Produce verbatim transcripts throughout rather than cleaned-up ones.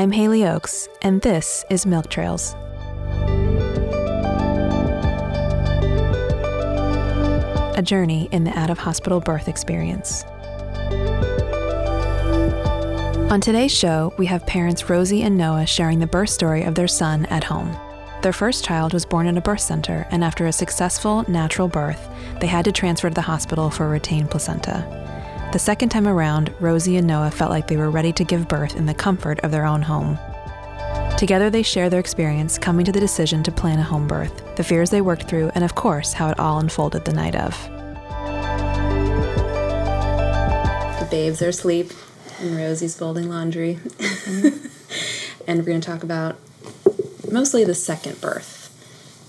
I'm Haley Oakes, and this is Milk Trails. A journey in the out-of-hospital birth experience. On today's show, we have parents Rosie and Noah sharing the birth story of their son at home. Their first child was born in a birth center, and after a successful natural birth, they had to transfer to the hospital for a retained placenta. The second time around, Rosie and Noah felt like they were ready to give birth in the comfort of their own home. Together, they share their experience coming to the decision to plan a home birth, the fears they worked through, and of course, how it all unfolded the night of. The babes are asleep, and Rosie's folding laundry. Mm-hmm. And we're going to talk about mostly the second birth.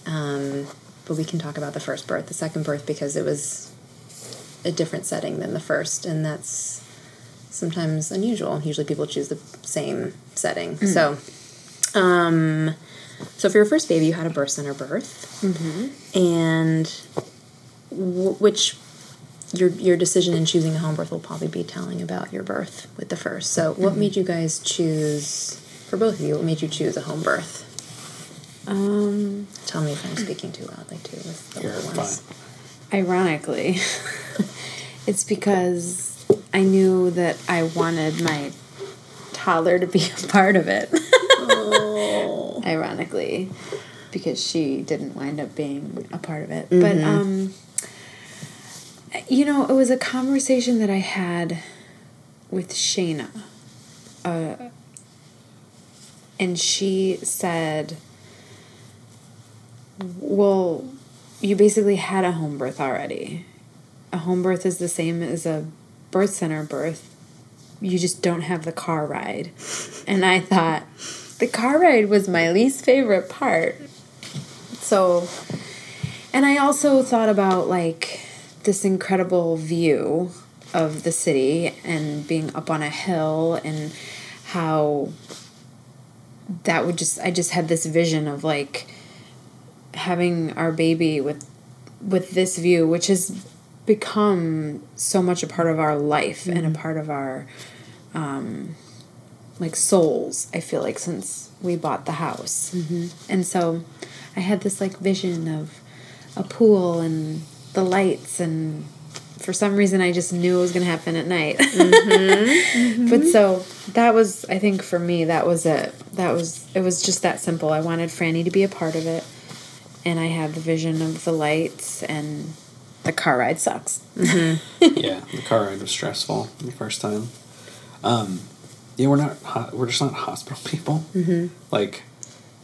Um, but we can talk about the first birth, the second birth, because it was a different setting than the first, and that's sometimes unusual. Usually people choose the same setting. Mm. So um, so for your first baby, you had a birth center birth, mm-hmm. and w- which your your decision in choosing a home birth will probably be telling about your birth with the first. So what mm-hmm. made you guys choose, for both of you, what made you choose a home birth? Um, Tell me if I'm speaking too loudly, too, with the little ones. Fine. Ironically, it's because I knew that I wanted my toddler to be a part of it. Oh. Ironically, because she didn't wind up being a part of it. Mm-hmm. But, um, you know, it was a conversation that I had with Shana. Uh, and she said, well, you basically had a home birth already. A home birth is the same as a birth center birth. You just don't have the car ride. And I thought, the car ride was my least favorite part. So, and I also thought about, like, this incredible view of the city and being up on a hill and how that would just, I just had this vision of, like, having our baby with with this view, which has become so much a part of our life mm-hmm. and a part of our um like souls, I feel like, since we bought the house. Mm-hmm. And so I had this like vision of a pool and the lights, and for some reason I just knew it was going to happen at night. Mm-hmm. Mm-hmm. But so that was, I think for me, that was it. That was, it was just that simple. I wanted Franny to be a part of it. And I had the vision of the lights, and the car ride sucks. Mm-hmm. Yeah, the car ride was stressful the first time. Um, yeah, we're not ho- we're just not hospital people. Mm-hmm. Like,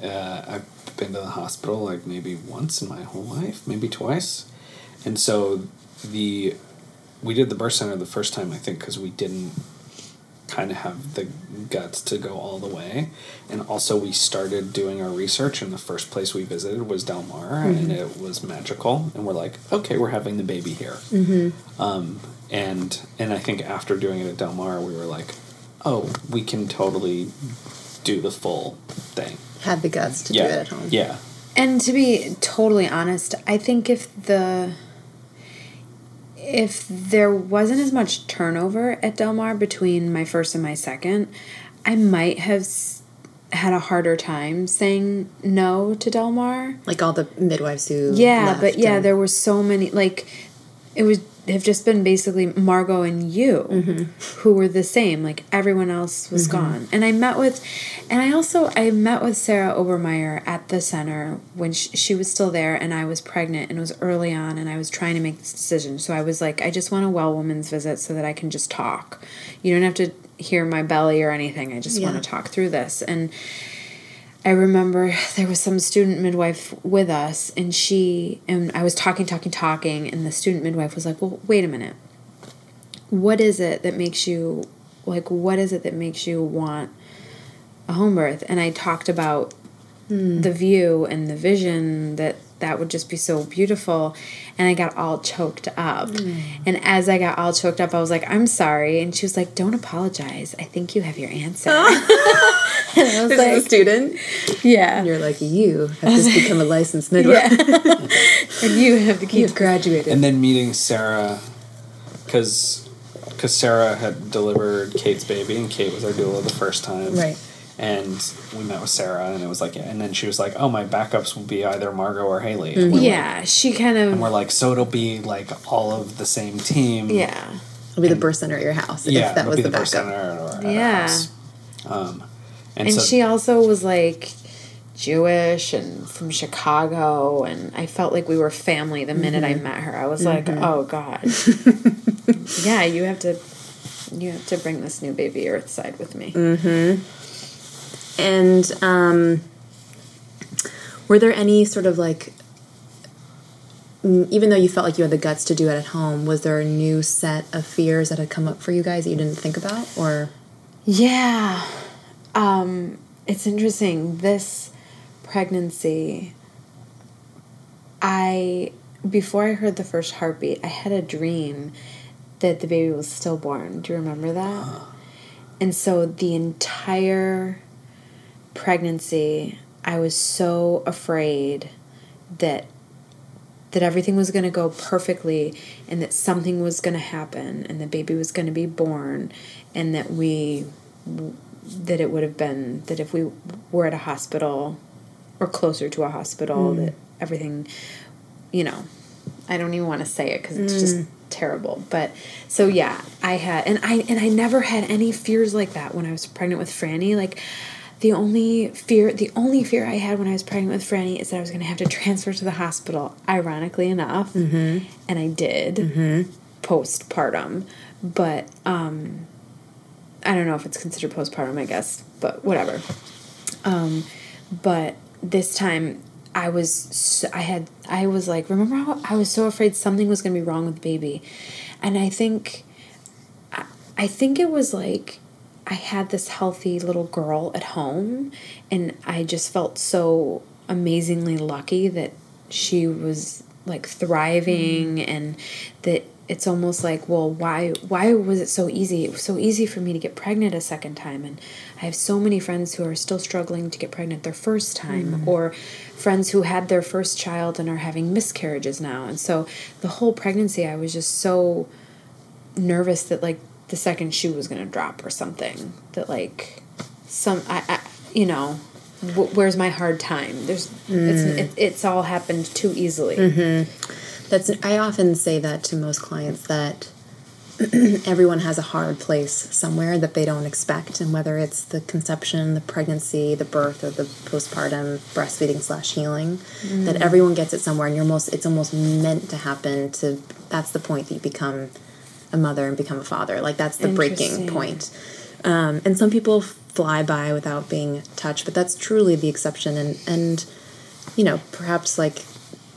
uh, I've been to the hospital like maybe once in my whole life, maybe twice, and so the we did the birth center the first time, I think, because we didn't kind of have the guts to go all the way. And also we started doing our research, and the first place we visited was Del Mar, mm-hmm. and it was magical, and we're like, okay, we're having the baby here. Mm-hmm. Um, and and I think after doing it at Del Mar, we were like, oh, we can totally do the full thing. Had the guts to yeah. do it at home. Yeah. And to be totally honest, I think if the... If there wasn't as much turnover at Del Mar between my first and my second, I might have s- had a harder time saying no to Del Mar. Like all the midwives who Yeah, left but yeah, and... there were so many, like, it would have just been basically Margo and you mm-hmm. who were the same. Like, everyone else was mm-hmm. gone. And I met with, and I also, I met with Sarah Obermeyer at the center when she, she was still there, and I was pregnant, and it was early on, and I was trying to make this decision. So I was like, I just want a well woman's visit so that I can just talk. You don't have to hear my belly or anything. I just yeah. want to talk through this. And I remember there was some student midwife with us, and she, and I was talking, talking, talking, and the student midwife was like, well, wait a minute. What is it that makes you, like, what is it that makes you want a home birth? And I talked about mm. the view and the vision that that would just be so beautiful, and I got all choked up. Mm. And as I got all choked up, I was like, I'm sorry. And she was like, don't apologize. I think you have your answer. And I was this like, is a student? Yeah. And you're like, you have just become a licensed midwife. Yeah. And you have to keep You've graduated. And then meeting Sarah, because Sarah had delivered Kate's baby, and Kate was our doula the first time. Right. And we met with Sarah, and it was like, and then she was like, "Oh, my backups will be either Margo or Haley." And mm-hmm. Yeah, like, she kind of. And we're like, so it'll be like all of the same team. Yeah, it'll be and, the birth center at your house. Yeah, if that it'll was be the, the birth center at our yeah. house. Um, and, and so, she also was like Jewish and from Chicago, and I felt like we were family the minute mm-hmm. I met her. I was mm-hmm. like, "Oh God, yeah, you have to, you have to bring this new baby Earth side with me." Mm-hmm. And um, were there any sort of, like, even though you felt like you had the guts to do it at home, was there a new set of fears that had come up for you guys that you didn't think about, or? Yeah. Um, it's interesting. This pregnancy, I, before I heard the first heartbeat, I had a dream that the baby was stillborn. Do you remember that? And so the entire pregnancy, I was so afraid that that everything was going to go perfectly and that something was going to happen and the baby was going to be born and that we that it would have been that if we were at a hospital or closer to a hospital mm. that everything, you know, I don't even want to say it because it's mm. just terrible. But so yeah, I had and I and I never had any fears like that when I was pregnant with Franny. Like, The only fear, the only fear I had when I was pregnant with Franny is that I was going to have to transfer to the hospital, ironically enough, mm-hmm. and I did mm-hmm. postpartum, but um, I don't know if it's considered postpartum, I guess, but whatever. Um, but this time I was, so, I had, I was like, remember how I was so afraid something was going to be wrong with the baby, and I think, I, I think it was like. I had this healthy little girl at home, and I just felt so amazingly lucky that she was, like, thriving, mm. and that it's almost like, well, why why was it so easy? It was so easy for me to get pregnant a second time, and I have so many friends who are still struggling to get pregnant their first time, mm. or friends who had their first child and are having miscarriages now. And so the whole pregnancy, I was just so nervous that, like, the second shoe was going to drop or something that like some, I, I you know, w- where's my hard time? There's, mm. it's, it, it's all happened too easily. Mm-hmm. That's, I often say that to most clients that everyone has a hard place somewhere that they don't expect. And whether it's the conception, the pregnancy, the birth, or the postpartum breastfeeding slash healing, mm. that everyone gets it somewhere. And you're most, it's almost meant to happen to, that's the point that you become a mother and become a father. Like, that's the breaking point. Um, and some people fly by without being touched, but that's truly the exception. And, and, you know, perhaps like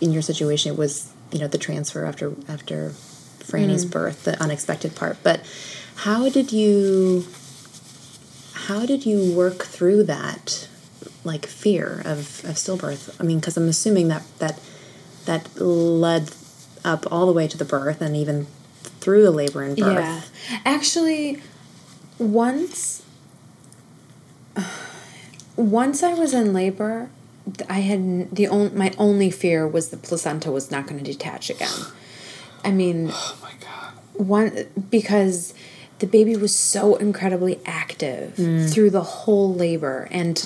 in your situation, it was, you know, the transfer after, after Franny's mm. birth, the unexpected part. But how did you, how did you work through that, like, fear of, of stillbirth? I mean, 'cause I'm assuming that, that, that led up all the way to the birth and even through the labor and birth. Yeah. Actually, once once I was in labor, I had the only my only fear was the placenta was not going to detach again. I mean, oh my God. One because the baby was so incredibly active mm. through the whole labor and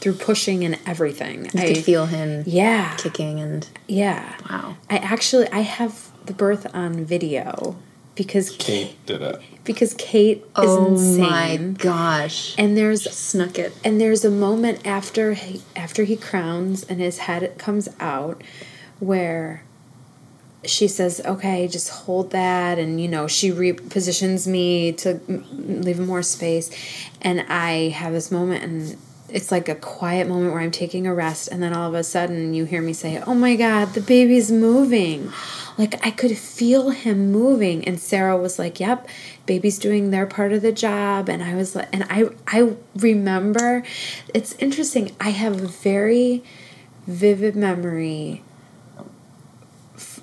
through pushing and everything. You I could feel him yeah. kicking and yeah. Wow. I actually I have the birth on video because Kate, Kate did it because Kate oh is insane. Oh my gosh! And there's she snuck it. And there's a moment after he, after he crowns and his head comes out where she says, "Okay, just hold that," and you know she repositions me to m- leave more space, and I have this moment and. It's like a quiet moment where I'm taking a rest, and then all of a sudden you hear me say, "Oh my God, the baby's moving." Like, I could feel him moving. And Sarah was like, "Yep, baby's doing their part of the job." And I was like, and I, I remember, it's interesting. I have a very vivid memory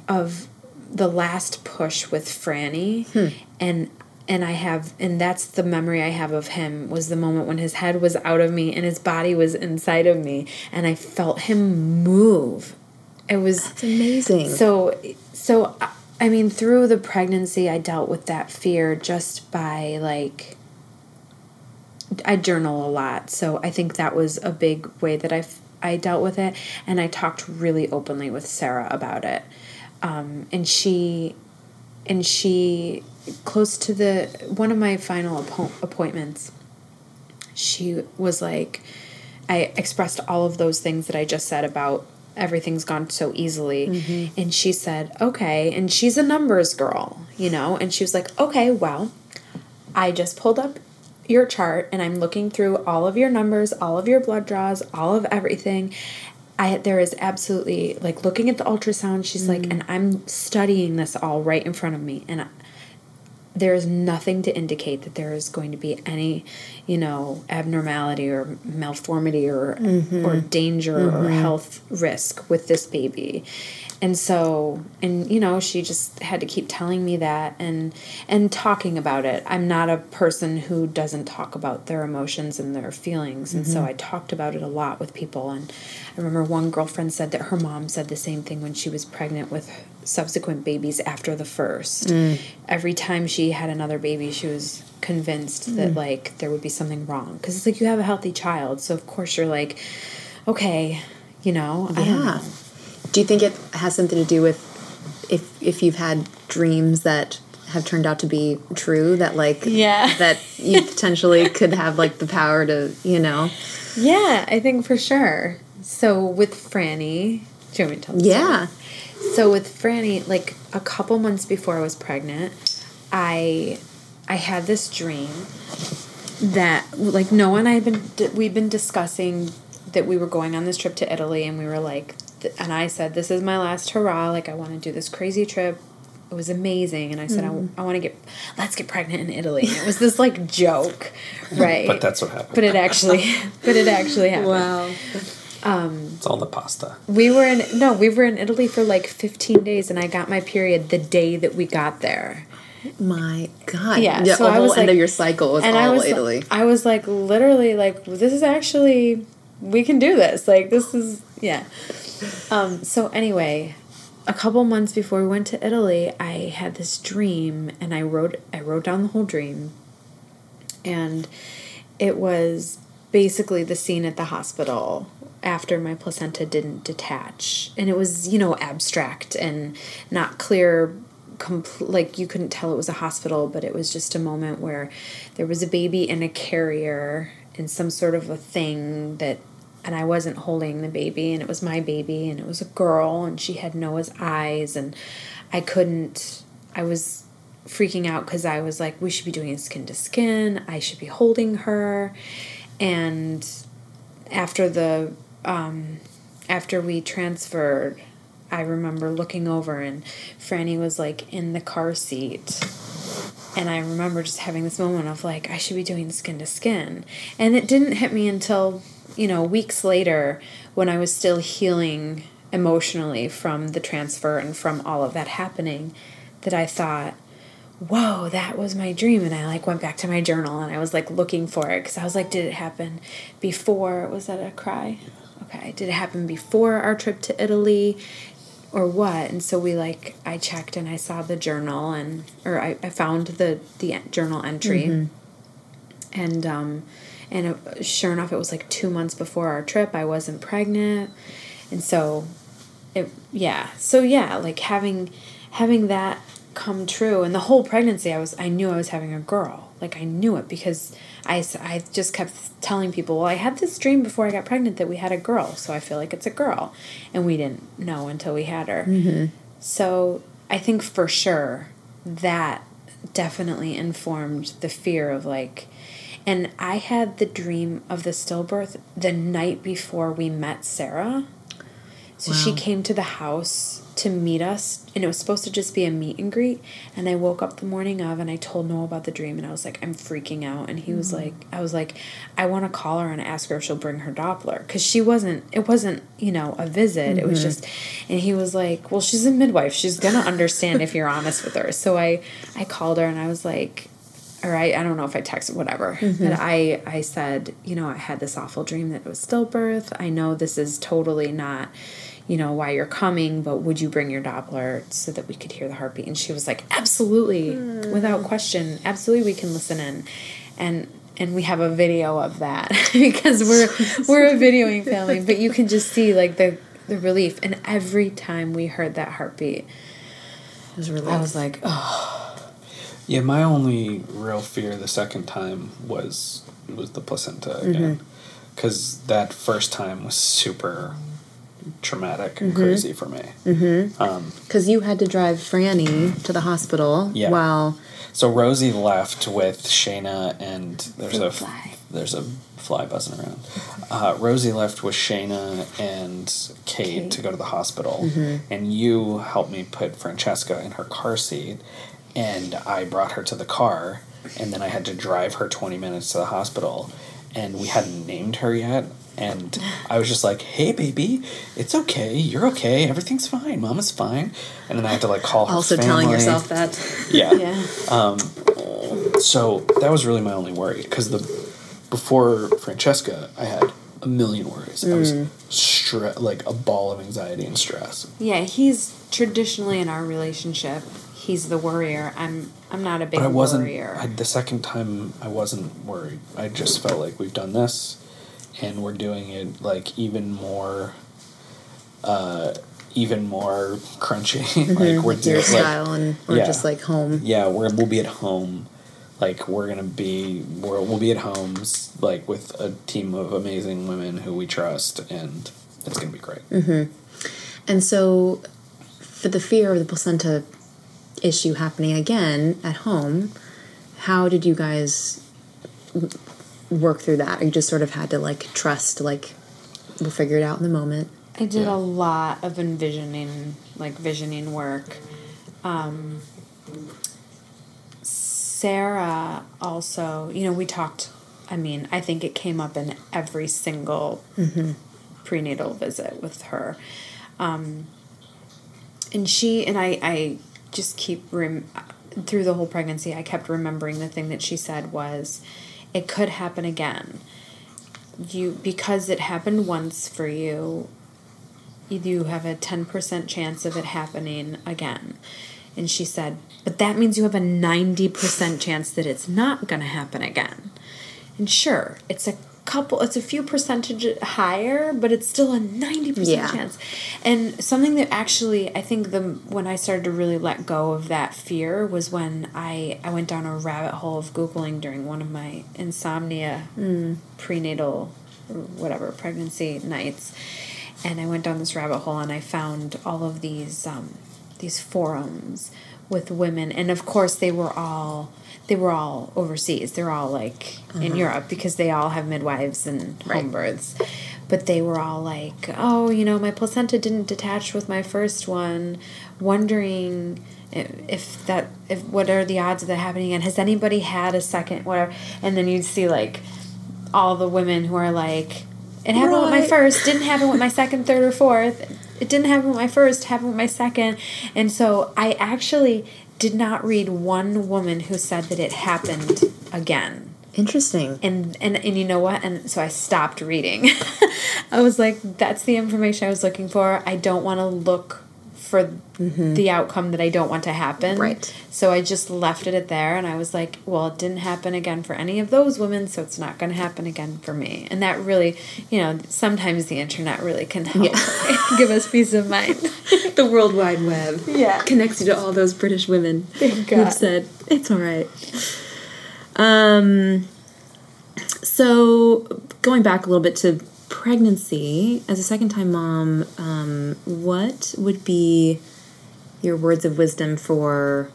of the last push with Franny. Hmm. And And I have, and that's the memory I have of him was the moment when his head was out of me and his body was inside of me, and I felt him move. It was that's amazing. So, so I mean, through the pregnancy, I dealt with that fear just by like I journal a lot, so I think that was a big way that I I dealt with it, and I talked really openly with Sarah about it, um, and she, and she, close to the one of my final appo- appointments, she was like, I expressed all of those things that I just said about everything's gone so easily, mm-hmm. and she said, okay, and she's a numbers girl, you know, and she was like, okay, well, I just pulled up your chart, and I'm looking through all of your numbers, all of your blood draws, all of everything. I there is absolutely, like, looking at the ultrasound, she's mm-hmm. like, and I'm studying this all right in front of me, and I, there is nothing to indicate that there is going to be any, you know, abnormality or malformity or mm-hmm. or danger mm-hmm. or health risk with this baby. And so, and, you know, she just had to keep telling me that and and talking about it. I'm not a person who doesn't talk about their emotions and their feelings. And mm-hmm. so I talked about it a lot with people. And I remember one girlfriend said that her mom said the same thing when she was pregnant with subsequent babies after the first. Mm. Every time she had another baby, she was convinced mm. that, like, there would be something wrong. Because it's like you have a healthy child. So, of course, you're like, okay, you know, yeah. I don't know. Do you think it has something to do with if if you've had dreams that have turned out to be true, that, like, yeah. that you potentially could have, like, the power to, you know? Yeah, I think for sure. So with Franny, do you want me to tell the yeah. story? So with Franny, like, a couple months before I was pregnant, I I had this dream that, like, Noah and I had been, we'd been discussing that we were going on this trip to Italy, and we were like, and I said, this is my last hurrah. Like, I want to do this crazy trip. It was amazing. And I said, mm. I, I want to get, let's get pregnant in Italy. And it was this, like, joke, right? But that's what happened. But it actually, but it actually happened. Wow. Um, it's all the pasta. We were in, no, we were in Italy for, like, fifteen days, and I got my period the day that we got there. My God. Yeah. yeah so the whole I was end like, of your cycle was all I was, Italy. I was, like, literally, like, this is actually, we can do this. Like, this is, yeah. Um, so anyway, a couple months before we went to Italy, I had this dream, and I wrote I wrote down the whole dream, and it was basically the scene at the hospital after my placenta didn't detach, and it was, you know, abstract and not clear, compl- like, you couldn't tell it was a hospital, but it was just a moment where there was a baby in a carrier and some sort of a thing that. And I wasn't holding the baby, and it was my baby, and it was a girl, and she had Noah's eyes, and I couldn't, I was freaking out because I was like, we should be doing skin to skin. I should be holding her. And after the, um, after we transferred, I remember looking over, and Franny was, like, in the car seat. And I remember just having this moment of, like, I should be doing skin to skin. And it didn't hit me until, you know, weeks later, when I was still healing emotionally from the transfer and from all of that happening, that I thought, whoa, that was my dream. And I, like, went back to my journal, and I was, like, looking for it, because I was like, did it happen before? Was that a cry? Okay. Did it happen before our trip to Italy or what? And so we, like, I checked, and I saw the journal, and, or I, I found the, the journal entry. Mm-hmm. And, um, And it, sure enough, it was, like, two months before our trip. I wasn't pregnant. And so, it yeah. So, yeah, like, having having that come true. And the whole pregnancy, I was I knew I was having a girl. Like, I knew it, because I, I just kept telling people, well, I had this dream before I got pregnant that we had a girl, so I feel like it's a girl. And we didn't know until we had her. Mm-hmm. So I think for sure that definitely informed the fear of, like... And I had the dream of the stillbirth the night before we met Sarah. So wow. She came to the house to meet us, and it was supposed to just be a meet and greet. And I woke up the morning of, and I told Noah about the dream, and I was like, I'm freaking out. And he mm. was like, I was like, I want to call her and ask her if she'll bring her Doppler. Because she wasn't, it wasn't, you know, a visit. Mm-hmm. It was just, and he was like, well, she's a midwife. She's going to understand if you're honest with her. So I, I called her, and I was like... Or I, I don't know if I texted, whatever. Mm-hmm. But I, I said, you know, I had this awful dream that it was stillbirth. I know this is totally not, you know, why you're coming, but would you bring your Doppler so that we could hear the heartbeat? And she was like, absolutely, mm. without question. Absolutely, we can listen in. And and we have a video of that because we're we're a videoing family. But you can just see like the the relief. And every time we heard that heartbeat, it was relief. I was like, oh. Yeah, my only real fear the second time was was the placenta again, because mm-hmm. that first time was super traumatic and mm-hmm. crazy for me. Mm-hmm. Um, because you had to drive Franny to the hospital. Yeah. While so Rosie left with Shana and there's a fly. there's a fly buzzing around. Uh, Rosie left with Shana and Kate, Kate. to go to the hospital, mm-hmm. and you helped me put Francesca in her car seat, and I brought her to the car, and then I had to drive her twenty minutes to the hospital, and we hadn't named her yet. And I was just like, hey, baby, it's okay. You're okay. Everything's fine. Mama's fine. And then I had to, like, call her also family. Telling yourself that. Yeah. yeah. Um, so that was really my only worry. Because the before Francesca, I had a million worries. Mm. I was, stre- like, a ball of anxiety and stress. Yeah, he's traditionally in our relationship, he's the worrier. I'm I'm not a big but I wasn't, worrier. I, the second time, I wasn't worried. I just felt like we've done this. And we're doing it, like, even more, uh, even more crunchy. Mm-hmm. Like, we're doing, style like, and we're yeah. just, like, home. Yeah, we're, we'll be at home. Like, we're going to be, we're, we'll be at home, like, with a team of amazing women who we trust. And it's going to be great. Mm-hmm. And so, for the fear of the placenta issue happening again at home, how did you guys work through that? You just sort of had to, like, trust, like, we'll figure it out in the moment. I did yeah. a lot of envisioning, like, visioning work. Um, Sarah also, you know, we talked, I mean, I think it came up in every single mm-hmm. prenatal visit with her. Um, and she, and I, I just keep, rem- through the whole pregnancy, I kept remembering the thing that she said was, it could happen again. You because it happened once for you, you have a ten percent chance of it happening again. And she said, but that means you have a ninety percent chance that it's not going to happen again. And sure, it's a couple, it's a few percentage higher, but it's still a ninety percent yeah. chance. And something that actually, I think the when I started to really let go of that fear was when I, I went down a rabbit hole of Googling during one of my insomnia mm. prenatal, whatever, pregnancy nights. And I went down this rabbit hole and I found all of these um, these forums with women. And of course they were all... They were all overseas. They're all, like, uh-huh. in Europe because they all have midwives and right. home births. But they were all like, oh, you know, my placenta didn't detach with my first one. Wondering if that, if what are the odds of that happening again? Has anybody had a second, whatever? And then you'd see, like, all the women who are like, it happened right. with my first, didn't happen with my second, third, or fourth. It didn't happen with my first, happened with my second. And so I actually... did not read one woman who said that it happened again. Interesting. And and, and you know what? And so I stopped reading. I was like, that's the information I was looking for. I don't want to look for mm-hmm. the outcome that I don't want to happen. Right. So I just left it at there, and I was like, well, it didn't happen again for any of those women, so it's not going to happen again for me. And that really, you know, sometimes the internet really can help yeah. give us peace of mind. The World Wide Web yeah. connects you to all those British women Thank God. Who've said, it's all right. Um. So going back a little bit to pregnancy, as a second-time mom, um, what would be your words of wisdom for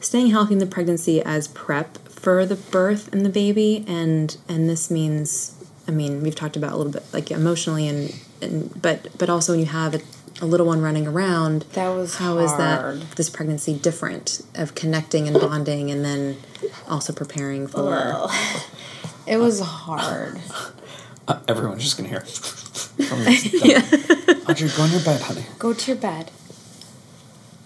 staying healthy in the pregnancy as prep for the birth and the baby? And and this means, I mean, we've talked about a little bit, like, emotionally, and, and but but also when you have a, a little one running around, that was how hard. Is that this pregnancy different of connecting and bonding and then also preparing for? Well, it was hard. Uh, everyone's just going to hear from this. yeah. Audrey, go in your bed, honey. Go to your bed.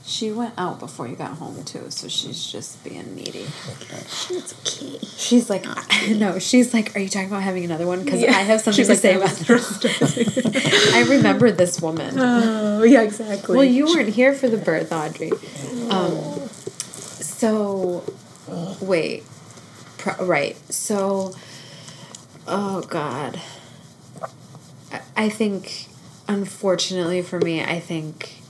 She went out before you got home, too, so she's just being needy. Okay. It's okay. She's like, okay. no, she's like, are you talking about having another one? Because yeah. I have something she's to like, say about this. I remember this woman. Oh, yeah, exactly. Well, you weren't here for the birth, Audrey. Um, so, wait. Pro- right. So, oh God. I-, I think, unfortunately for me, I think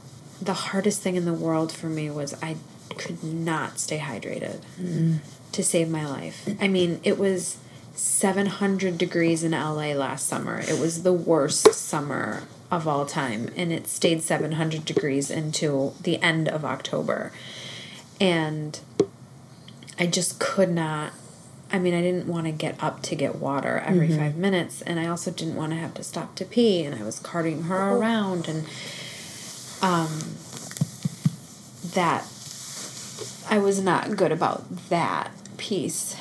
the hardest thing in the world for me was I could not stay hydrated mm. to save my life. I mean, it was seven hundred degrees in L A last summer. It was the worst summer of all time, and it stayed seven hundred degrees until the end of October. And I just could not, I mean, I didn't want to get up to get water every mm-hmm. five minutes, and I also didn't want to have to stop to pee, and I was carting her around, and um, that, I was not good about that piece.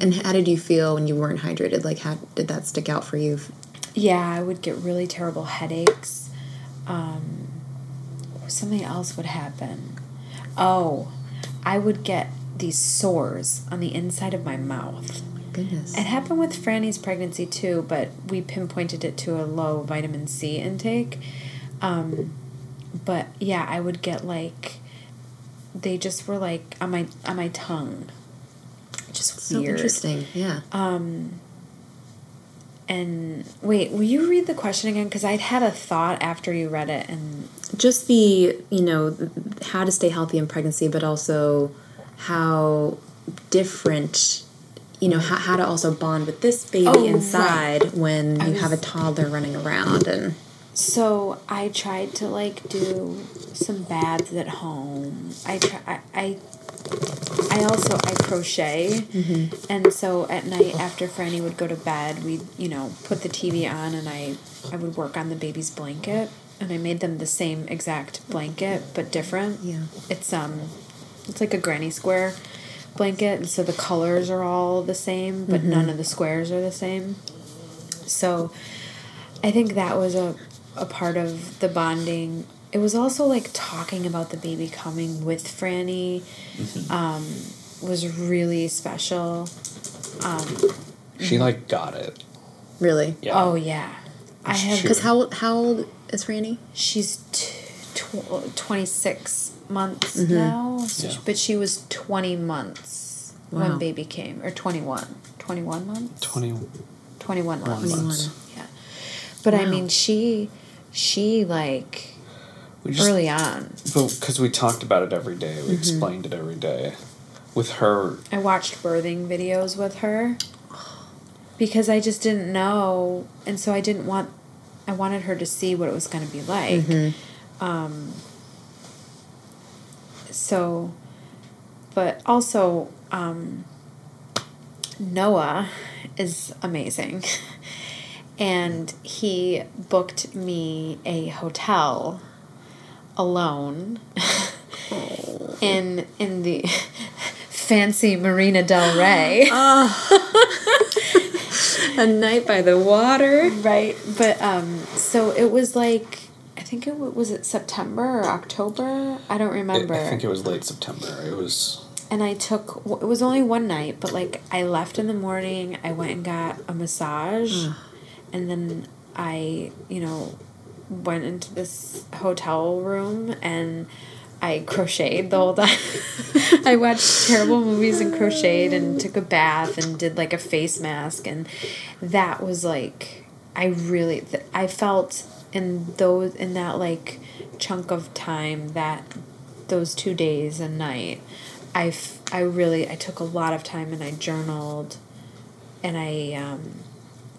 And how did you feel when you weren't hydrated? Like, how did that stick out for you? Yeah, I would get really terrible headaches. Um, something else would happen. Oh, I would get these sores on the inside of my mouth. Oh, my goodness. It happened with Franny's pregnancy, too, but we pinpointed it to a low vitamin C intake. Um, but, yeah, I would get, like, they just were, like, on my on my tongue. Just so weird. Interesting, yeah. Um... And wait, will you read the question again? Because I'd had a thought after you read it. And just the, you know, how to stay healthy in pregnancy, but also how different, you know, how, how to also bond with this baby oh, inside right. when you was... have a toddler running around. And so I tried to, like, do some baths at home. I try, I... I I also, I crochet, mm-hmm. and so at night after Franny would go to bed, we'd, you know, put the T V on, and I, I would work on the baby's blanket, and I made them the same exact blanket, but different. Yeah. It's, um, it's like a granny square blanket, and so the colors are all the same, but mm-hmm. none of the squares are the same. So I think that was a, a part of the bonding. It was also, like, talking about the baby coming with Franny mm-hmm. um, was really special. Um, she, like, got it. Really? Yeah. Oh, yeah. I have. Because how, how old is Franny? She's t- tw- twenty-six months mm-hmm. now, yeah. but she was twenty months wow. when baby came, or twenty-one. twenty-one months? twenty, twenty-one months. twenty-one. Yeah. But, wow. I mean, she, she, like... We just, early on. Because we talked about it every day. We mm-hmm. explained it every day. With her... I watched birthing videos with her. Because I just didn't know. And so I didn't want... I wanted her to see what it was going to be like. Mm-hmm. Um, so... But also... Um, Noah is amazing. And he booked me a hotel... alone oh. in in the fancy Marina Del Rey. Oh. A night by the water. Right. But um so it was like I think it was it September or October? I don't remember. It, I think it was late September. It was And I took it was only one night, but like I left in the morning, I went and got a massage and then I, you know, went into this hotel room and I crocheted the whole time. I watched terrible movies and crocheted and took a bath and did like a face mask, and that was like I really th- I felt in those in that like chunk of time that those two days and night I, f- I really I took a lot of time and I journaled and I um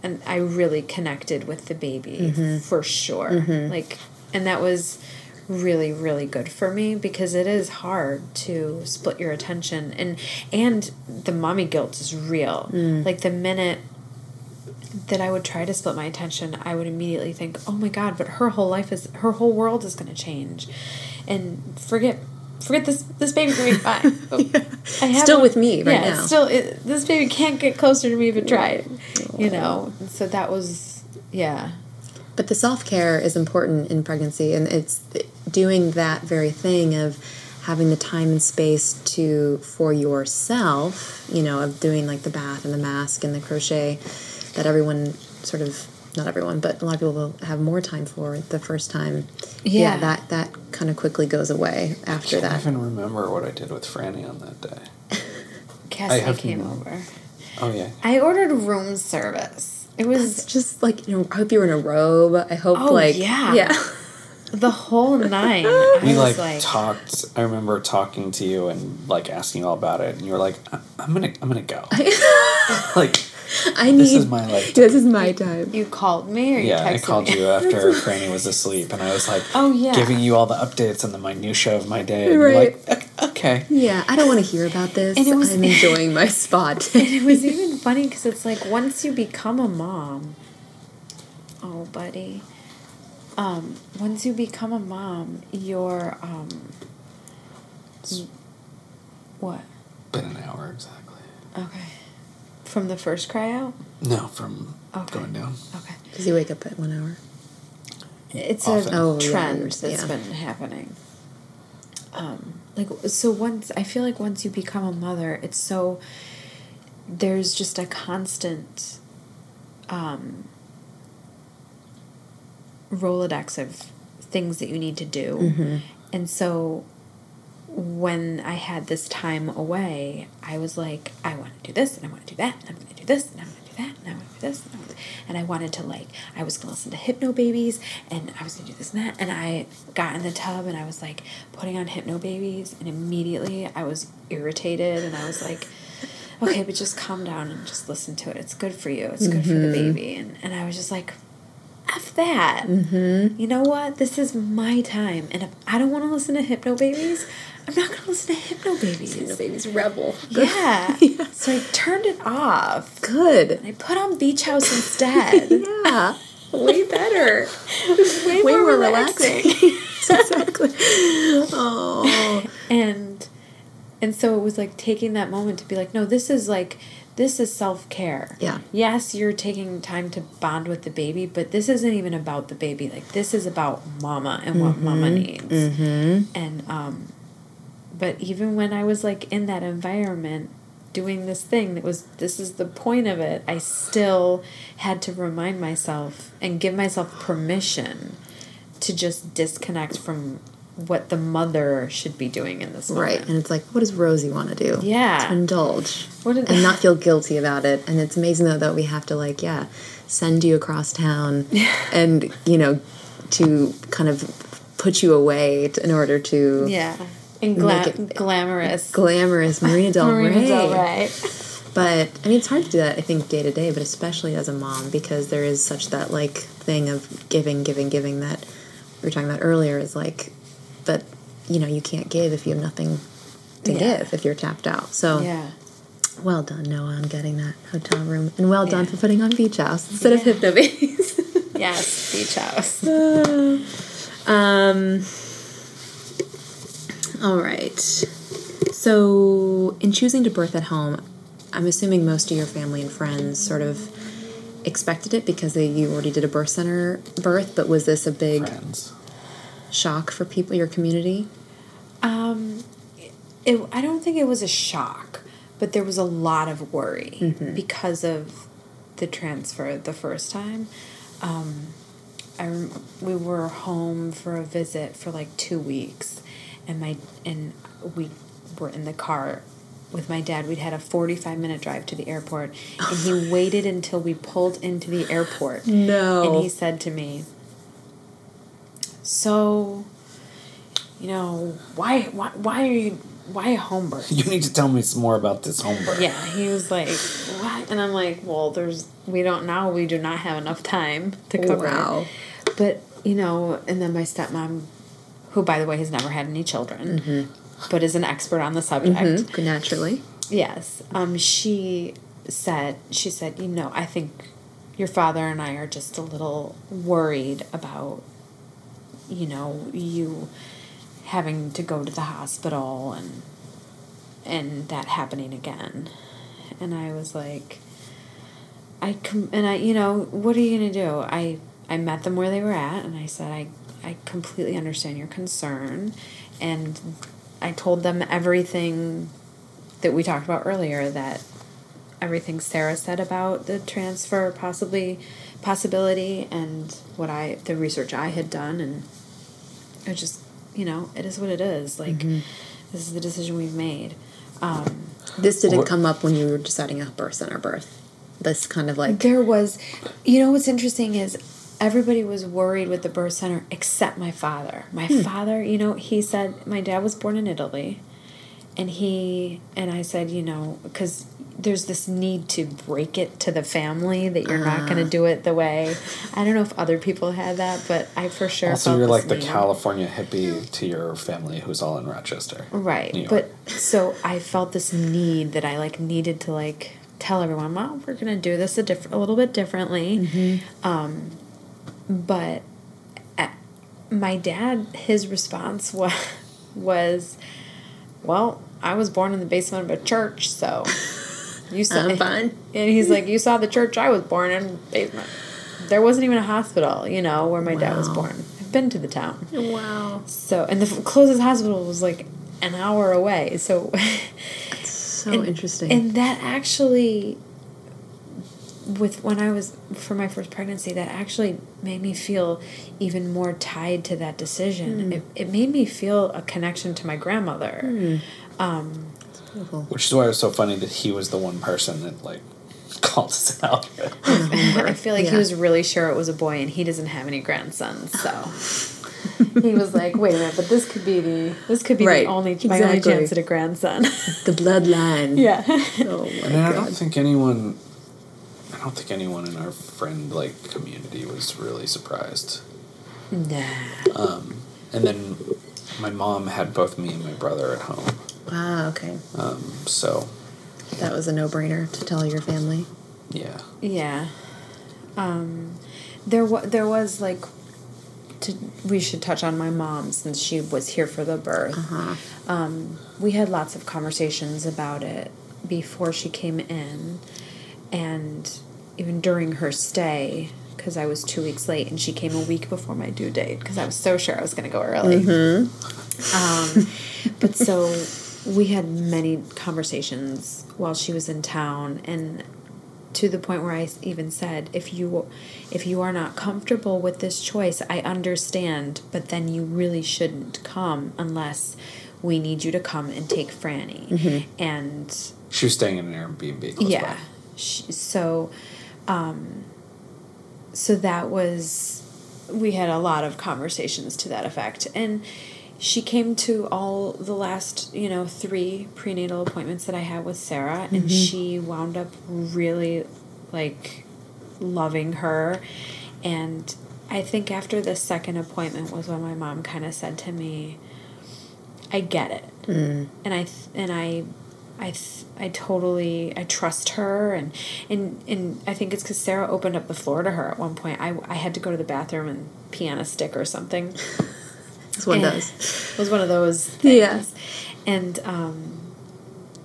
and I really connected with the baby mm-hmm. for sure. Mm-hmm. Like, and that was really, really good for me because it is hard to split your attention and, and the mommy guilt is real. Mm. Like the minute that I would try to split my attention, I would immediately think, oh my God, but her whole life is, her whole world is going to change and forget, forget this, this baby can be fine. yeah. I have still one, with me right yeah, now. Still, it, this baby can't get closer to me if it tried. You know, so that was, yeah. But the self-care is important in pregnancy, and it's doing that very thing of having the time and space to, for yourself, you know, of doing like the bath and the mask and the crochet that everyone sort of, not everyone, but a lot of people will have more time for the first time. Yeah. yeah that that kind of quickly goes away after that. I can't that. even remember what I did with Franny on that day. Cassidy I have came no, over. Oh, yeah. I ordered room service. It was That's just like, you know, I hope you were in a robe. I hope, oh, like, yeah. Yeah. The whole nine. I we, was like, like, talked. I remember talking to you and, like, asking all about it. And you were like, I- I'm going to I'm gonna go. I- like, I this need, is my, like... This is my time. You, you called me or you yeah, texted me? Yeah, I called me? you after Franny was asleep. And I was, like, oh, yeah. giving you all the updates and the minutiae of my day. And right. you're like, okay. Yeah, I don't want to hear about this. And it was, I'm enjoying my spot. And it was even funny because it's, like, once you become a mom... Oh, buddy. Um, once you become a mom, your, um... It's what? Been an hour, exactly. Okay. From the first cry out? No, from okay. going down. Okay. Does he wake up at one hour? It's Often. a oh, trend yeah. that's yeah. been happening. Um, like, so once, I feel like once you become a mother, it's so, there's just a constant, um... Rolodex of things that you need to do. Mm-hmm. And so when I had this time away, I was like, I want to do this and I want to do that and I'm going to do this and I'm going to do that and I want to do this and I, do and I wanted to, like, I was going to listen to Hypno Babies and I was going to do this and that, and I got in the tub and I was like putting on Hypno Babies and immediately I was irritated and I was like, okay, but just calm down and just listen to it. It's good for you. It's good mm-hmm. for the baby. And, and I was just like, F that. Mm-hmm. You know what? This is my time. And if I don't want to listen to Hypno Babies, I'm not going to listen to Hypno Babies. Hypno Babies rebel. Yeah. yeah. So I turned it off. Good. And I put on Beach House instead. yeah. Way better. It was way, way more, more relaxing. relaxing. exactly. Oh. And and so it was like taking that moment to be like, no, this is like This is self-care. Yeah. Yes, you're taking time to bond with the baby, but this isn't even about the baby. Like, this is about mama and mm-hmm. what mama needs. Mm-hmm. And, um, but even when I was, like, in that environment doing this thing that was, this is the point of it, I still had to remind myself and give myself permission to just disconnect from what the mother should be doing in this moment. Right, and it's like, what does Rosie want to do? Yeah. To indulge what did, and not feel guilty about it. And it's amazing, though, that we have to, like, yeah, send you across town and, you know, to kind of put you away to, in order to... Yeah, and gla- it, glamorous. Glamorous Marina Del Rey. Marina Del Rey. But, I mean, it's hard to do that, I think, day to day, but especially as a mom, because there is such that, like, thing of giving, giving, giving that we were talking about earlier is, like... But, you know, you can't give if you have nothing to yeah. give if you're tapped out. So, yeah. well done, Noah, on getting that hotel room. And well yeah. done for putting on Beach House instead yeah. of Hypno Babies. yes, Beach House. Uh, um, all right. So, in choosing to birth at home, I'm assuming most of your family and friends sort of expected it because they, you already did a birth center birth, but was this a big... Friends. Shock for people, your community? Um, it, I don't think it was a shock, but there was a lot of worry mm-hmm. because of the transfer the first time. Um, I rem- we were home for a visit for like two weeks, and my and we were in the car with my dad. We'd had a forty-five minute drive to the airport, and he waited until we pulled into the airport. No. And he said to me, So, you know, why, why, why are you, why a home birth? You need to tell me some more about this home birth. Yeah, he was like, what? And I'm like, well, there's, we don't know, we do not have enough time to cover wow. it. But, you know, and then my stepmom, who, by the way, has never had any children, mm-hmm. but is an expert on the subject. Mm-hmm. Naturally. Yes. Um, she said, she said, you know, I think your father and I are just a little worried about, you know, you having to go to the hospital and and that happening again. And I was like, I com- and I, you know, what are you going to do? I, I met them where they were at, and I said, I, I completely understand your concern. And I told them everything that we talked about earlier, that everything Sarah said about the transfer possibly possibility and what I the research I had done, and it just, you know, it is what it is, like mm-hmm. this is the decision we've made. Um This didn't what? come up when you were deciding a birth center birth. This kind of like... There was... You know what's interesting is everybody was worried with the birth center except my father. My hmm. father, you know, he said... My dad was born in Italy. And he... And I said, you know, because... There's this need to break it to the family that you're uh-huh. not going to do it the way. I don't know if other people had that, but I for sure also felt you're like the need. California hippie to your family who's all in Rochester. Right. But so I felt this need that I like needed to like tell everyone, well, we're going to do this a, diff- a little bit differently. Mm-hmm. Um, but at, my dad, his response was, was, well, I was born in the basement of a church, so... You saw, I'm fine. And he's like, you saw the church I was born in. Basement. There wasn't even a hospital, you know, where my wow. dad was born. I've been to the town. Wow. So, and the closest hospital was like an hour away. So, that's so and, interesting. And that actually, with when I was for my first pregnancy, that actually made me feel even more tied to that decision. Mm. It, it made me feel a connection to my grandmother. Mm. Um, Which is why it was so funny that he was the one person that, like, called us out. I, I feel like yeah. he was really sure it was a boy, and he doesn't have any grandsons, so... He was like, wait a minute, but this could be the this could be right. the only, exactly. my only chance at a grandson. The bloodline. Yeah. Oh, my and God. I don't think anyone... I don't think anyone in our friend, like, community was really surprised. Nah. Um, and then my mom had both me and my brother at home. Ah, okay. Um, so. That was a no-brainer to tell your family. Yeah. Yeah. Um, there, wa- there was, like, to, we should touch on my mom since she was here for the birth. Uh-huh. Um, we had lots of conversations about it before she came in and even during her stay because I was two weeks late and she came a week before my due date because I was so sure I was going to go early. Mm-hmm. Um, but so... We had many conversations while she was in town, and to the point where I even said, if you if you are not comfortable with this choice, I understand, but then you really shouldn't come unless we need you to come and take Franny. Mm-hmm. And she was staying in an Airbnb close yeah. by. She, so, um, so that was... We had a lot of conversations to that effect, and... She came to all the last, you know, three prenatal appointments that I had with Sarah, and mm-hmm. she wound up really, like, loving her. And I think after the second appointment was when my mom kind of said to me, I get it. Mm. And I th- and I I, th- I totally, I trust her. And, and, and I think it's because Sarah opened up the floor to her at one point. I, I had to go to the bathroom and pee on a stick or something. This one does. It was one of those things. Yeah. And um,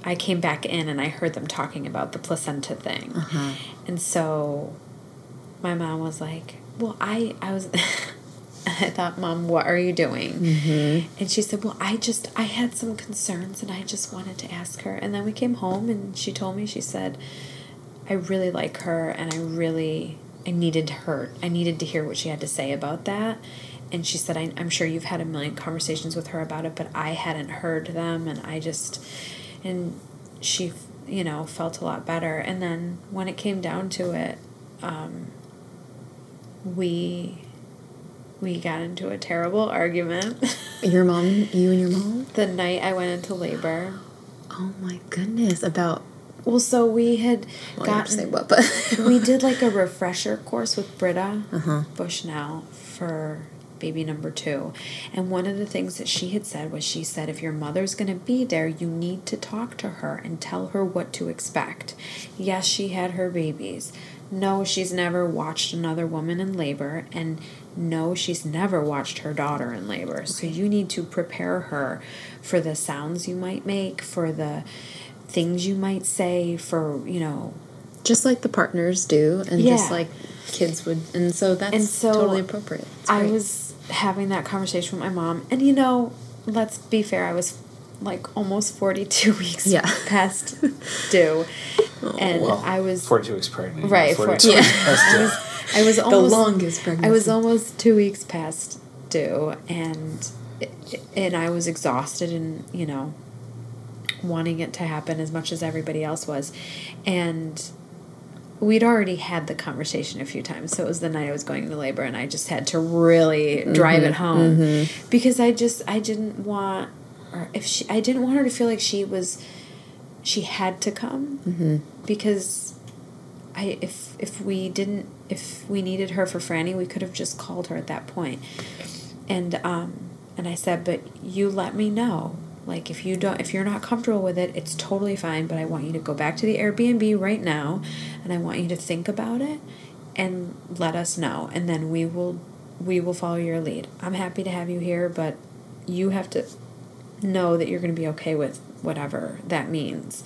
I came back in and I heard them talking about the placenta thing. Uh-huh. And so my mom was like, well, I, I was... I thought, Mom, what are you doing? Mm-hmm. And she said, well, I just... I had some concerns and I just wanted to ask her. And then we came home and she told me, she said, I really like her and I really... I needed her. I needed to hear what she had to say about that. And she said, I, I'm sure you've had a million conversations with her about it, but I hadn't heard them, and I just, and she, you know, felt a lot better. And then when it came down to it, um, we, we got into a terrible argument. Your mom, you and your mom? The night I went into labor. Oh, my goodness, about... Well, so we had well, gotten... I what, but... we did, like, a refresher course with Britta uh-huh. Bushnell for... baby number two. And one of the things that she had said was she said, if your mother's going to be there, you need to talk to her and tell her what to expect. Yes, she had her babies. No, she's never watched another woman in labor. And no, she's never watched her daughter in labor. So you need to prepare her for the sounds you might make, for the things you might say, for, you know... Just like the partners do, and yeah. just like kids would, and so that's and so totally appropriate. I was having that conversation with my mom, and you know, let's be fair, I was like almost forty-two weeks yeah. past due, oh, and well, I was forty-two weeks pregnant, right? forty-two yeah. past due. I was, I was almost, the longest pregnancy. I was almost two weeks past due, and and I was exhausted, and you know, wanting it to happen as much as everybody else was. And we'd already had the conversation a few times. So it was the night I was going into labor, and I just had to really drive mm-hmm, it home mm-hmm. because I just, I didn't want, or if she, I didn't want her to feel like she was, she had to come mm-hmm. because I, if, if we didn't, if we needed her for Franny, we could have just called her at that point. And, um, and I said, but you let me know. Like, if you don't, if you're not comfortable with it, it's totally fine, but I want you to go back to the Airbnb right now, and I want you to think about it and let us know, and then we will we will follow your lead. I'm happy to have you here, but you have to know that you're going to be okay with whatever that means.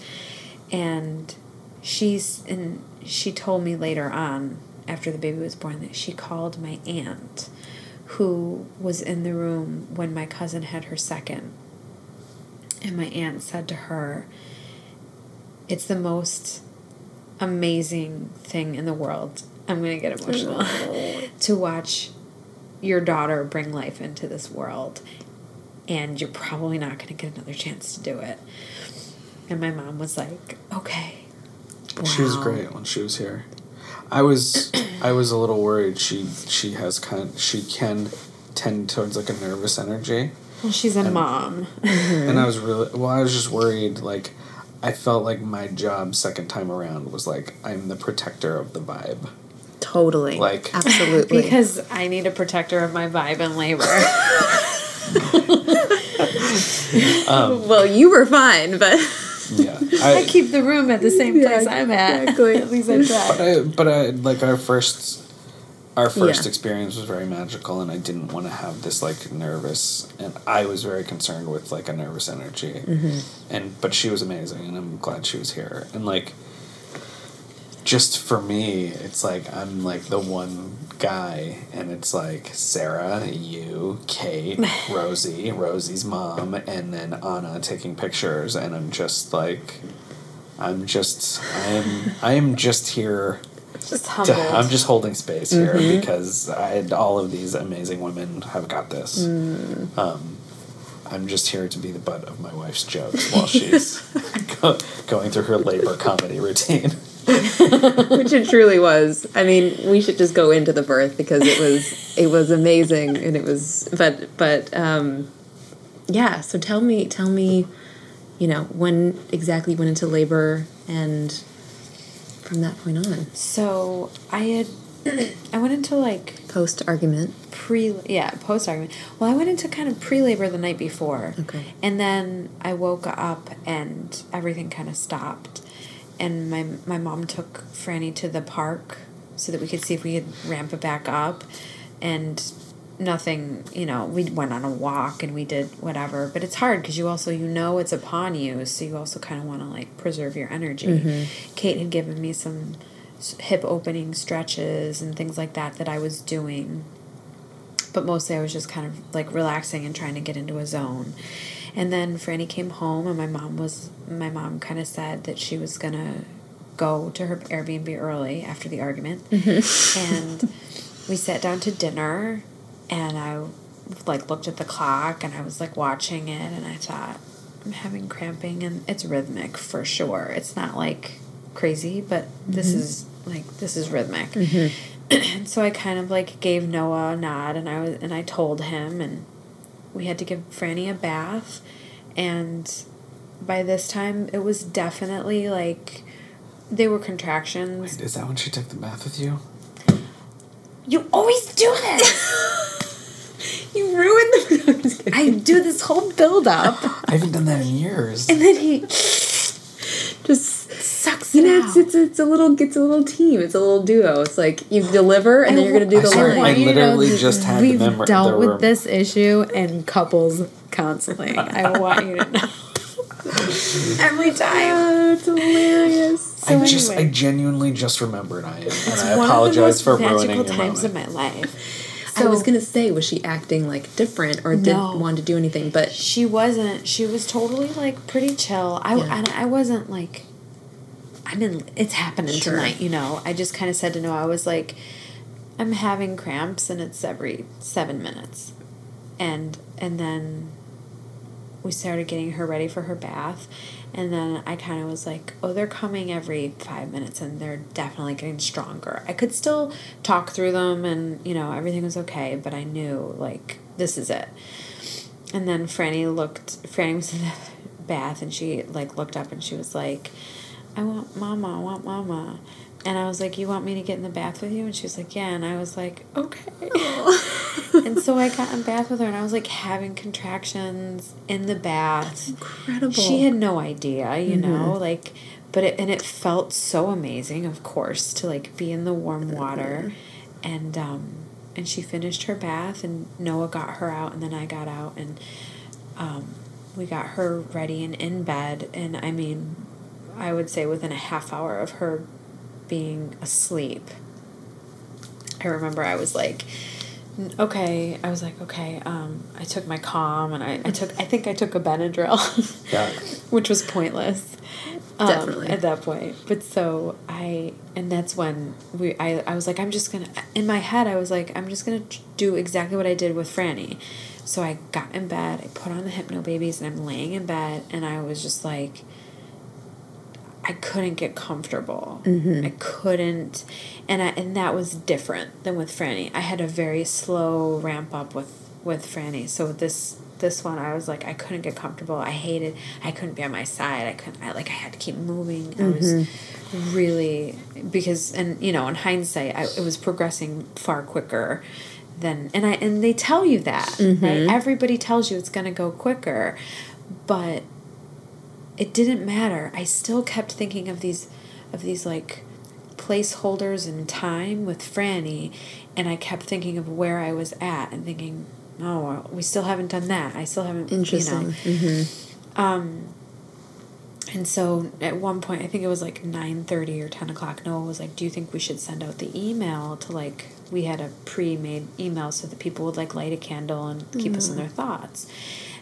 And she's and she told me later on, after the baby was born, that she called my aunt, who was in the room when my cousin had her second. And my aunt said to her, it's the most amazing thing in the world. I'm going to get emotional. To watch your daughter bring life into this world. And you're probably not going to get another chance to do it. And my mom was like, okay. Wow. She was great when she was here. I was I was a little worried. She she has kind of, she can tend towards like a nervous energy. Well, she's a and, mom. Mm-hmm. And I was really... Well, I was just worried, like... I felt like my job second time around was, like, I'm the protector of the vibe. Totally. Like... Absolutely. Because I need a protector of my vibe in labor. um, well, you were fine, but... yeah. I, I keep the room at the same place yeah, I'm at. Exactly. At least I try. But I, but I... Like, our first... Our first yeah. experience was very magical, and I didn't want to have this, like, nervous... And I was very concerned with, like, a nervous energy. Mm-hmm. And But she was amazing, and I'm glad she was here. And, like, just for me, it's, like, I'm, like, the one guy, and it's, like, Sarah, you, Kate, Rosie, Rosie's mom, and then Anna taking pictures, and I'm just, like... I'm just... I'm, I'm just here... Just humbled. To, I'm just holding space here mm-hmm. because I, all of these amazing women have got this. Mm. Um, I'm just here to be the butt of my wife's jokes while she's go, going through her labor comedy routine. Which it truly was. I mean, we should just go into the birth because it was it was amazing and it was. But but um, yeah. So tell me, tell me, you know, when exactly you went into labor and. From that point on. So I had, I went into like... Post-argument? Pre, yeah, post-argument. Well, I went into kind of pre-labor the night before. Okay. And then I woke up and everything kind of stopped. And my my mom took Franny to the park so that we could see if we could ramp it back up. And nothing, you know, we went on a walk and we did whatever. But it's hard because you also, you know, it's upon you. So you also kind of want to like preserve your energy. Mm-hmm. Kate had given me some hip opening stretches and things like that that I was doing. But mostly I was just kind of like relaxing and trying to get into a zone. And then Franny came home and my mom was, my mom kind of said that she was going to go to her Airbnb early after the argument. Mm-hmm. And we sat down to dinner. And I, like, looked at the clock, and I was, like, watching it, and I thought, I'm having cramping, and it's rhythmic for sure. It's not, like, crazy, but mm-hmm. this is, like, this is rhythmic. Mm-hmm. So I kind of, like, gave Noah a nod, and I was, and I told him, and we had to give Franny a bath, and by this time, it was definitely, like, they were contractions. Wait, is that when she took the bath with you? You always do this! You ruined the... No, I'm just kidding. I do this whole build-up. I haven't done that in years. And then he just sucks you it know, out. It's, it's, it's, a little, it's a little team. It's a little duo. It's like you deliver and I then you're going to do the line. I literally you know, just had the memory. We've dealt with this issue in couples counseling. I want you to know. Every time. It's oh, hilarious. So I anyway. just, I genuinely just remembered I am. And I apologize for ruining your moment. It's one of the most magical times of my life. So, I was going to say, was she acting, like, different or didn't no, want to do anything, but... She wasn't. She was totally, like, pretty chill. I, yeah. and I wasn't, like, I'm in... It's happening sure. tonight, you know. I just kind of said to Noah, I was like, I'm having cramps, and it's every seven minutes. And and then we started getting her ready for her bath, and then I kind of was like, oh, they're coming every five minutes, and they're definitely getting stronger. I could still talk through them, and, you know, everything was okay, but I knew, like, this is it. And then Franny looked, Franny was in the bath, and she, like, looked up, and she was like, I want mama, I want mama. And I was like, you want me to get in the bath with you? And she was like, yeah. And I was like, okay. And so I got in bath with her, and I was, like, having contractions in the bath. That's incredible. She had no idea, you mm-hmm. know, like, but it, and it felt so amazing, of course, to, like, be in the warm water. And, um, and she finished her bath, and Noah got her out, and then I got out, and, um, we got her ready and in bed. And I mean, I would say within a half hour of her being asleep, I remember I was like, okay, I was like, okay, um, I took my Calm, and I, I took, I think I took a Benadryl, yeah. which was pointless. Um, Definitely. At that point. But so I, and that's when we, I, I was like, I'm just going to, in my head, I was like, I'm just going to do exactly what I did with Franny. So I got in bed, I put on the Hypno Babies, and I'm laying in bed, and I was just like, I couldn't get comfortable. Mm-hmm. I couldn't. And I, and that was different than with Franny. I had a very slow ramp up with, with Franny. So this, this one, I was like, I couldn't get comfortable. I hated, I couldn't be on my side. I couldn't, I like, I had to keep moving. Mm-hmm. I was really, because, and you know, in hindsight, I, it was progressing far quicker than, and I, and they tell you that, mm-hmm. right? Everybody tells you it's going to go quicker, but it didn't matter. I still kept thinking of these, of these like placeholders in time with Franny, and I kept thinking of where I was at and thinking, oh, we still haven't done that. I still haven't. Interesting. You know. Mm-hmm. Um, and so at one point, I think it was like nine thirty or ten o'clock. Noah was like, "Do you think we should send out the email to like?" We had a pre-made email so that people would like light a candle and keep mm. us in their thoughts.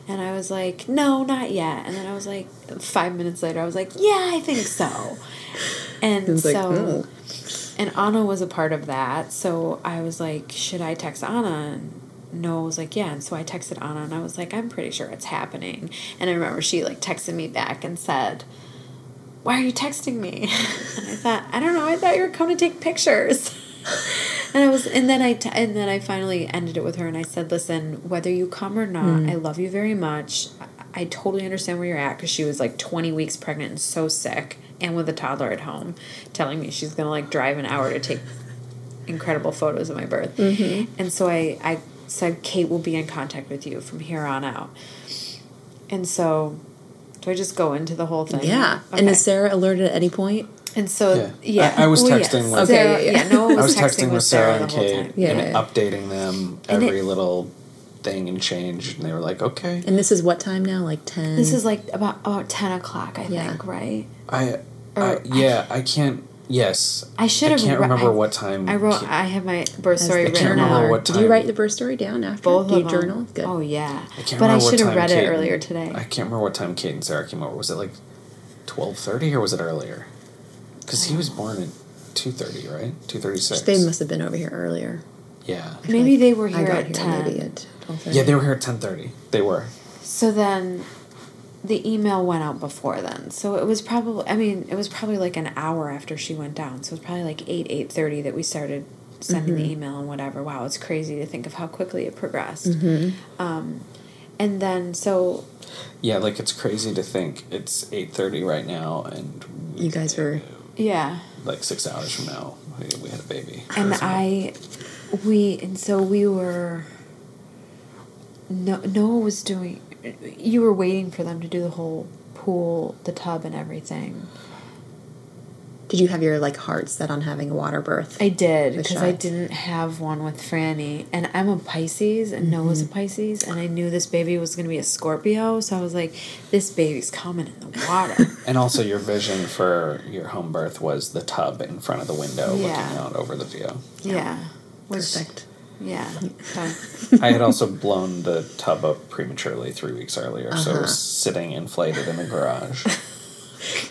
And I was like, no, not yet. And then I was like, five minutes later, I was like, yeah, I think so. And so, like, oh. And Anna was a part of that. So I was like, should I text Anna? And Noah was like, yeah. And so I texted Anna, and I was like, I'm pretty sure it's happening. And I remember she like texted me back and said, why are you texting me? And I thought, I don't know. I thought you were coming to take pictures. And I was, and then I, t- and then I finally ended it with her, and I said, listen, whether you come or not, mm. I love you very much. I, I totally understand where you're at, because she was like twenty weeks pregnant and so sick, and with a toddler at home, telling me she's going to like drive an hour to take incredible photos of my birth. Mm-hmm. And so I, I said, Kate will be in contact with you from here on out. And so, do I just go into the whole thing? Yeah. Okay. And is Sarah alerted at any point? And so, yeah. yeah. I, I was texting well, yes. with Sarah. Okay, yeah, yeah. No one was, I was texting, texting with Sarah, Sarah and Kate yeah. and updating them and every it, little thing and change. And they were like, okay. And this is what time now? Like ten? This is like about oh, ten o'clock, I yeah. think, right? I, or, I Yeah, I, I can't. Yes. I should have. I can't remember I, what time. I wrote. I have my birth story written. I can't remember what time. Did you write the birth story down after? Both of them. Do you journal? Good. Oh, yeah. I can't but remember I should have read Kate, it earlier today. I can't remember what time Kate and Sarah came over. Was it like twelve thirty or was it earlier? Because he was born at two thirty, right? two thirty-six. They must have been over here earlier. Yeah. Maybe like they were here at here ten. Maybe at twelve thirty. Yeah, they were here at ten thirty. They were. So then the email went out before then. So it was probably, I mean, it was probably like an hour after she went down. So it was probably like eight, eight thirty that we started sending mm-hmm. the email and whatever. Wow, it's crazy to think of how quickly it progressed. Mm-hmm. Um, and then, so... Yeah, like it's crazy to think it's eight thirty right now and... We, you guys were... Yeah. Like six hours from now, we had a baby. And I, we, and so we were, no, Noah was doing, you were waiting for them to do the whole pool, the tub and everything. Did you have your, like, heart set on having a water birth? I did, because I didn't have one with Franny. And I'm a Pisces, and mm-hmm. Noah's a Pisces, and I knew this baby was going to be a Scorpio, so I was like, this baby's coming in the water. And also your vision for your home birth was the tub in front of the window yeah. looking out over the view. Yeah. yeah. Which, perfect. Yeah. I had also blown the tub up prematurely three weeks earlier, uh-huh. so it was sitting inflated in the garage.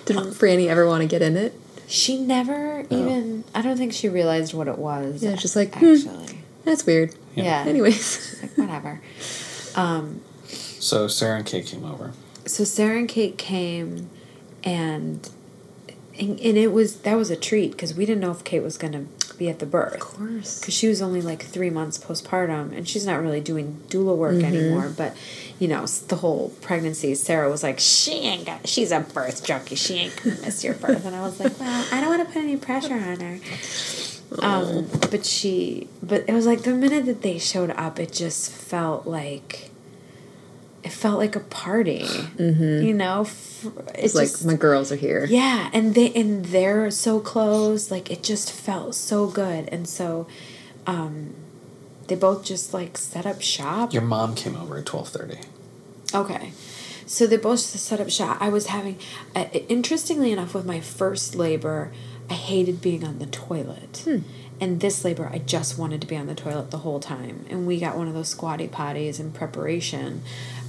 Didn't Franny ever want to get in it? She never no. even... I don't think she realized what it was. Yeah, just like, actually. Hmm, that's weird. Yeah. yeah. Anyways. She's like, whatever. Um, So Sarah and Kate came over. So Sarah and Kate came, and and, and it was that was a treat because we didn't know if Kate was gonna be at the birth. Of course, because she was only like three months postpartum, and she's not really doing doula work mm-hmm. anymore. But you know, the whole pregnancy, Sarah was like, "She ain't got. She's a birth junkie. She ain't gonna miss your birth." And I was like, "Well, I don't want to put any pressure on her." Um, but she, but it was like the minute that they showed up, it just felt like, it felt like a party, mm-hmm. you know, f- it's, it's just, like my girls are here. Yeah. And they, and they're so close. Like it just felt so good. And so, um, they both just like set up shop. Your mom came over at twelve thirty. Okay. So they both just set up shop. I was having, uh, interestingly enough, with my first labor, I hated being on the toilet. Hmm. And this labor, I just wanted to be on the toilet the whole time. And we got one of those squatty potties in preparation.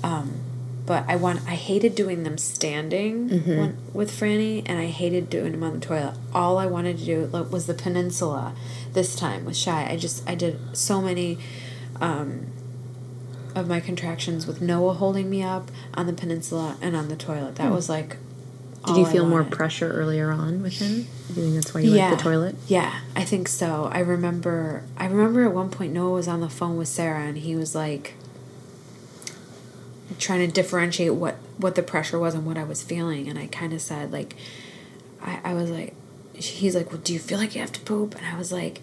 Um, but I want, I hated doing them standing mm-hmm. when, with Franny, and I hated doing them on the toilet. All I wanted to do was the peninsula this time with Shai. I just, I did so many um, of my contractions with Noah holding me up on the peninsula and on the toilet. That hmm. was like... Did you feel more pressure earlier on with him? Do you think that's why you yeah. like the toilet? Yeah, I think so. I remember I remember at one point Noah was on the phone with Sarah, and he was like trying to differentiate what, what the pressure was and what I was feeling. And I kind of said, like, I, I was like, he's like, well, do you feel like you have to poop? And I was like,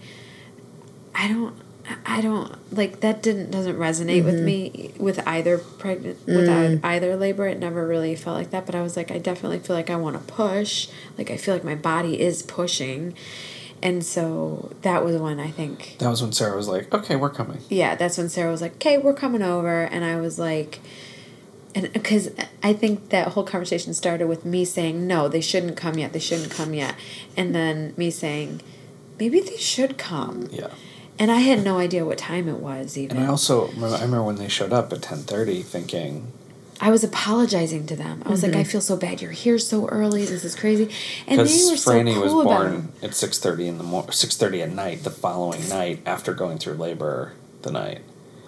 I don't, I don't, like, that didn't doesn't resonate mm-hmm. with me with either pregnant mm. with either labor. It never really felt like that, but I was like, I definitely feel like I want to push. Like, I feel like my body is pushing. And so that was when I think... That was when Sarah was like, okay, we're coming. Yeah, that's when Sarah was like, okay, we're coming over. And I was like... and because I think that whole conversation started with me saying, no, they shouldn't come yet. They shouldn't come yet. And then me saying, maybe they should come. Yeah. And I had no idea what time it was, even. And I also remember, I remember when they showed up at ten thirty thinking... I was apologizing to them. I was mm-hmm. like, I feel so bad you're here so early. This is crazy. And they were so cool about it. Because Franny was born at six thirty in the morning, six thirty at night, the following night, after going through labor the night.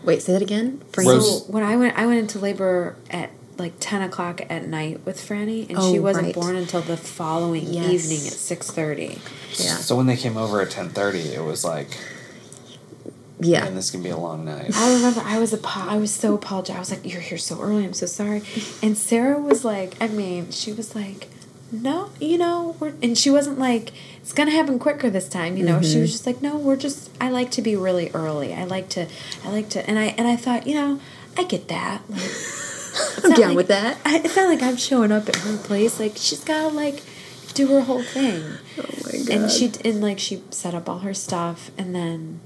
Wait, say that again? Franny. So when I went, I went into labor at like ten o'clock at night with Franny, and oh, she wasn't right. born until the following yes. evening at six thirty. Yeah. So when they came over at ten thirty, it was like... Yeah. And this can be a long night. I remember I was apo- I was so apologetic. I was like, you're here so early. I'm so sorry. And Sarah was like, I mean, she was like, no, you know, we're, and she wasn't like, it's going to happen quicker this time. You know, mm-hmm. she was just like, no, we're just, I like to be really early. I like to, I like to, and I, and I thought, you know, I get that. Like, I'm down like, with that. I, it's not like I'm showing up at her place. Like, she's got to like do her whole thing. Oh my God. And she, and like, she set up all her stuff, and then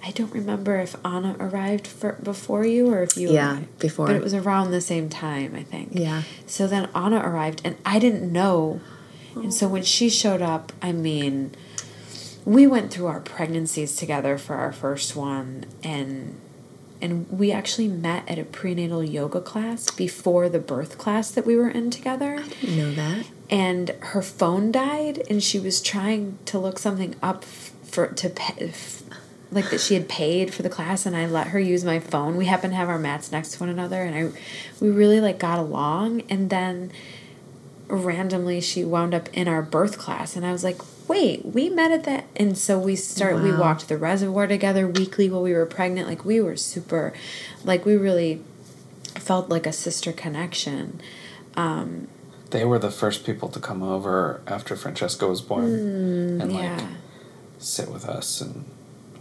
I don't remember if Anna arrived for, before you or if you yeah, arrived. Yeah, before. But it was around the same time, I think. Yeah. So then Anna arrived, and I didn't know. Oh. And so when she showed up, I mean, we went through our pregnancies together for our first one, and and we actually met at a prenatal yoga class before the birth class that we were in together. I didn't know that. And her phone died, and she was trying to look something up for to pay... like that she had paid for the class, and I let her use my phone. We happened to have our mats next to one another, and I, we really, like, got along. And then randomly she wound up in our birth class, and I was like, wait, we met at that? And so we start. Wow. We walked the reservoir together weekly while we were pregnant. Like, we were super, like, we really felt like a sister connection. Um, they were the first people to come over after Francesca was born mm, and, yeah. like, sit with us and...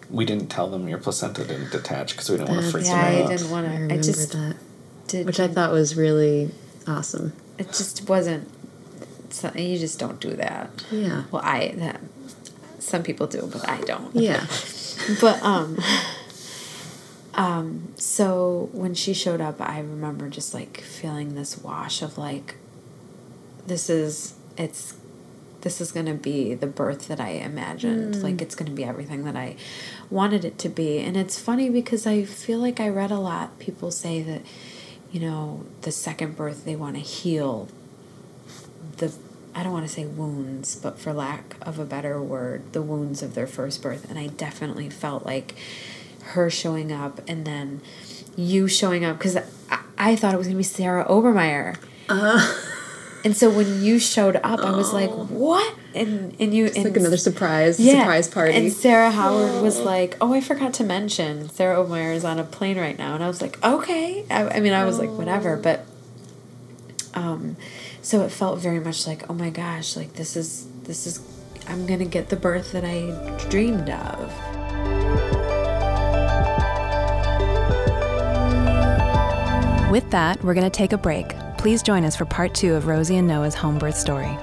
We didn't tell them your placenta didn't detach because we didn't want to freak them out. Yeah, I didn't want to. I remember I just that. Did, which I thought was really awesome. It just wasn't... You just don't do that. Yeah. Well, I... that some people do, but I don't. Yeah. But, um... um. So, when she showed up, I remember just, like, feeling this wash of, like, this is... It's... This is going to be the birth that I imagined. Mm. Like, it's going to be everything that I wanted it to be. And it's funny because I feel like I read a lot. People say that, you know, the second birth, they want to heal the, I don't want to say wounds, but for lack of a better word, the wounds of their first birth. And I definitely felt like her showing up and then you showing up. Because I, I thought it was going to be Sarah Obermeyer. Uh. And so when you showed up, oh. I was like, what? And and you... It's and, like another surprise, yeah. surprise party. And Sarah Howard oh. was like, oh, I forgot to mention Sarah Obermeyer is on a plane right now. And I was like, okay. I, I mean, I was oh. like, whatever. But um, so it felt very much like, oh my gosh, like this is this is... I'm going to get the birth that I dreamed of. With that, we're going to take a break. Please join us for part two of Rosie and Noah's home birth story.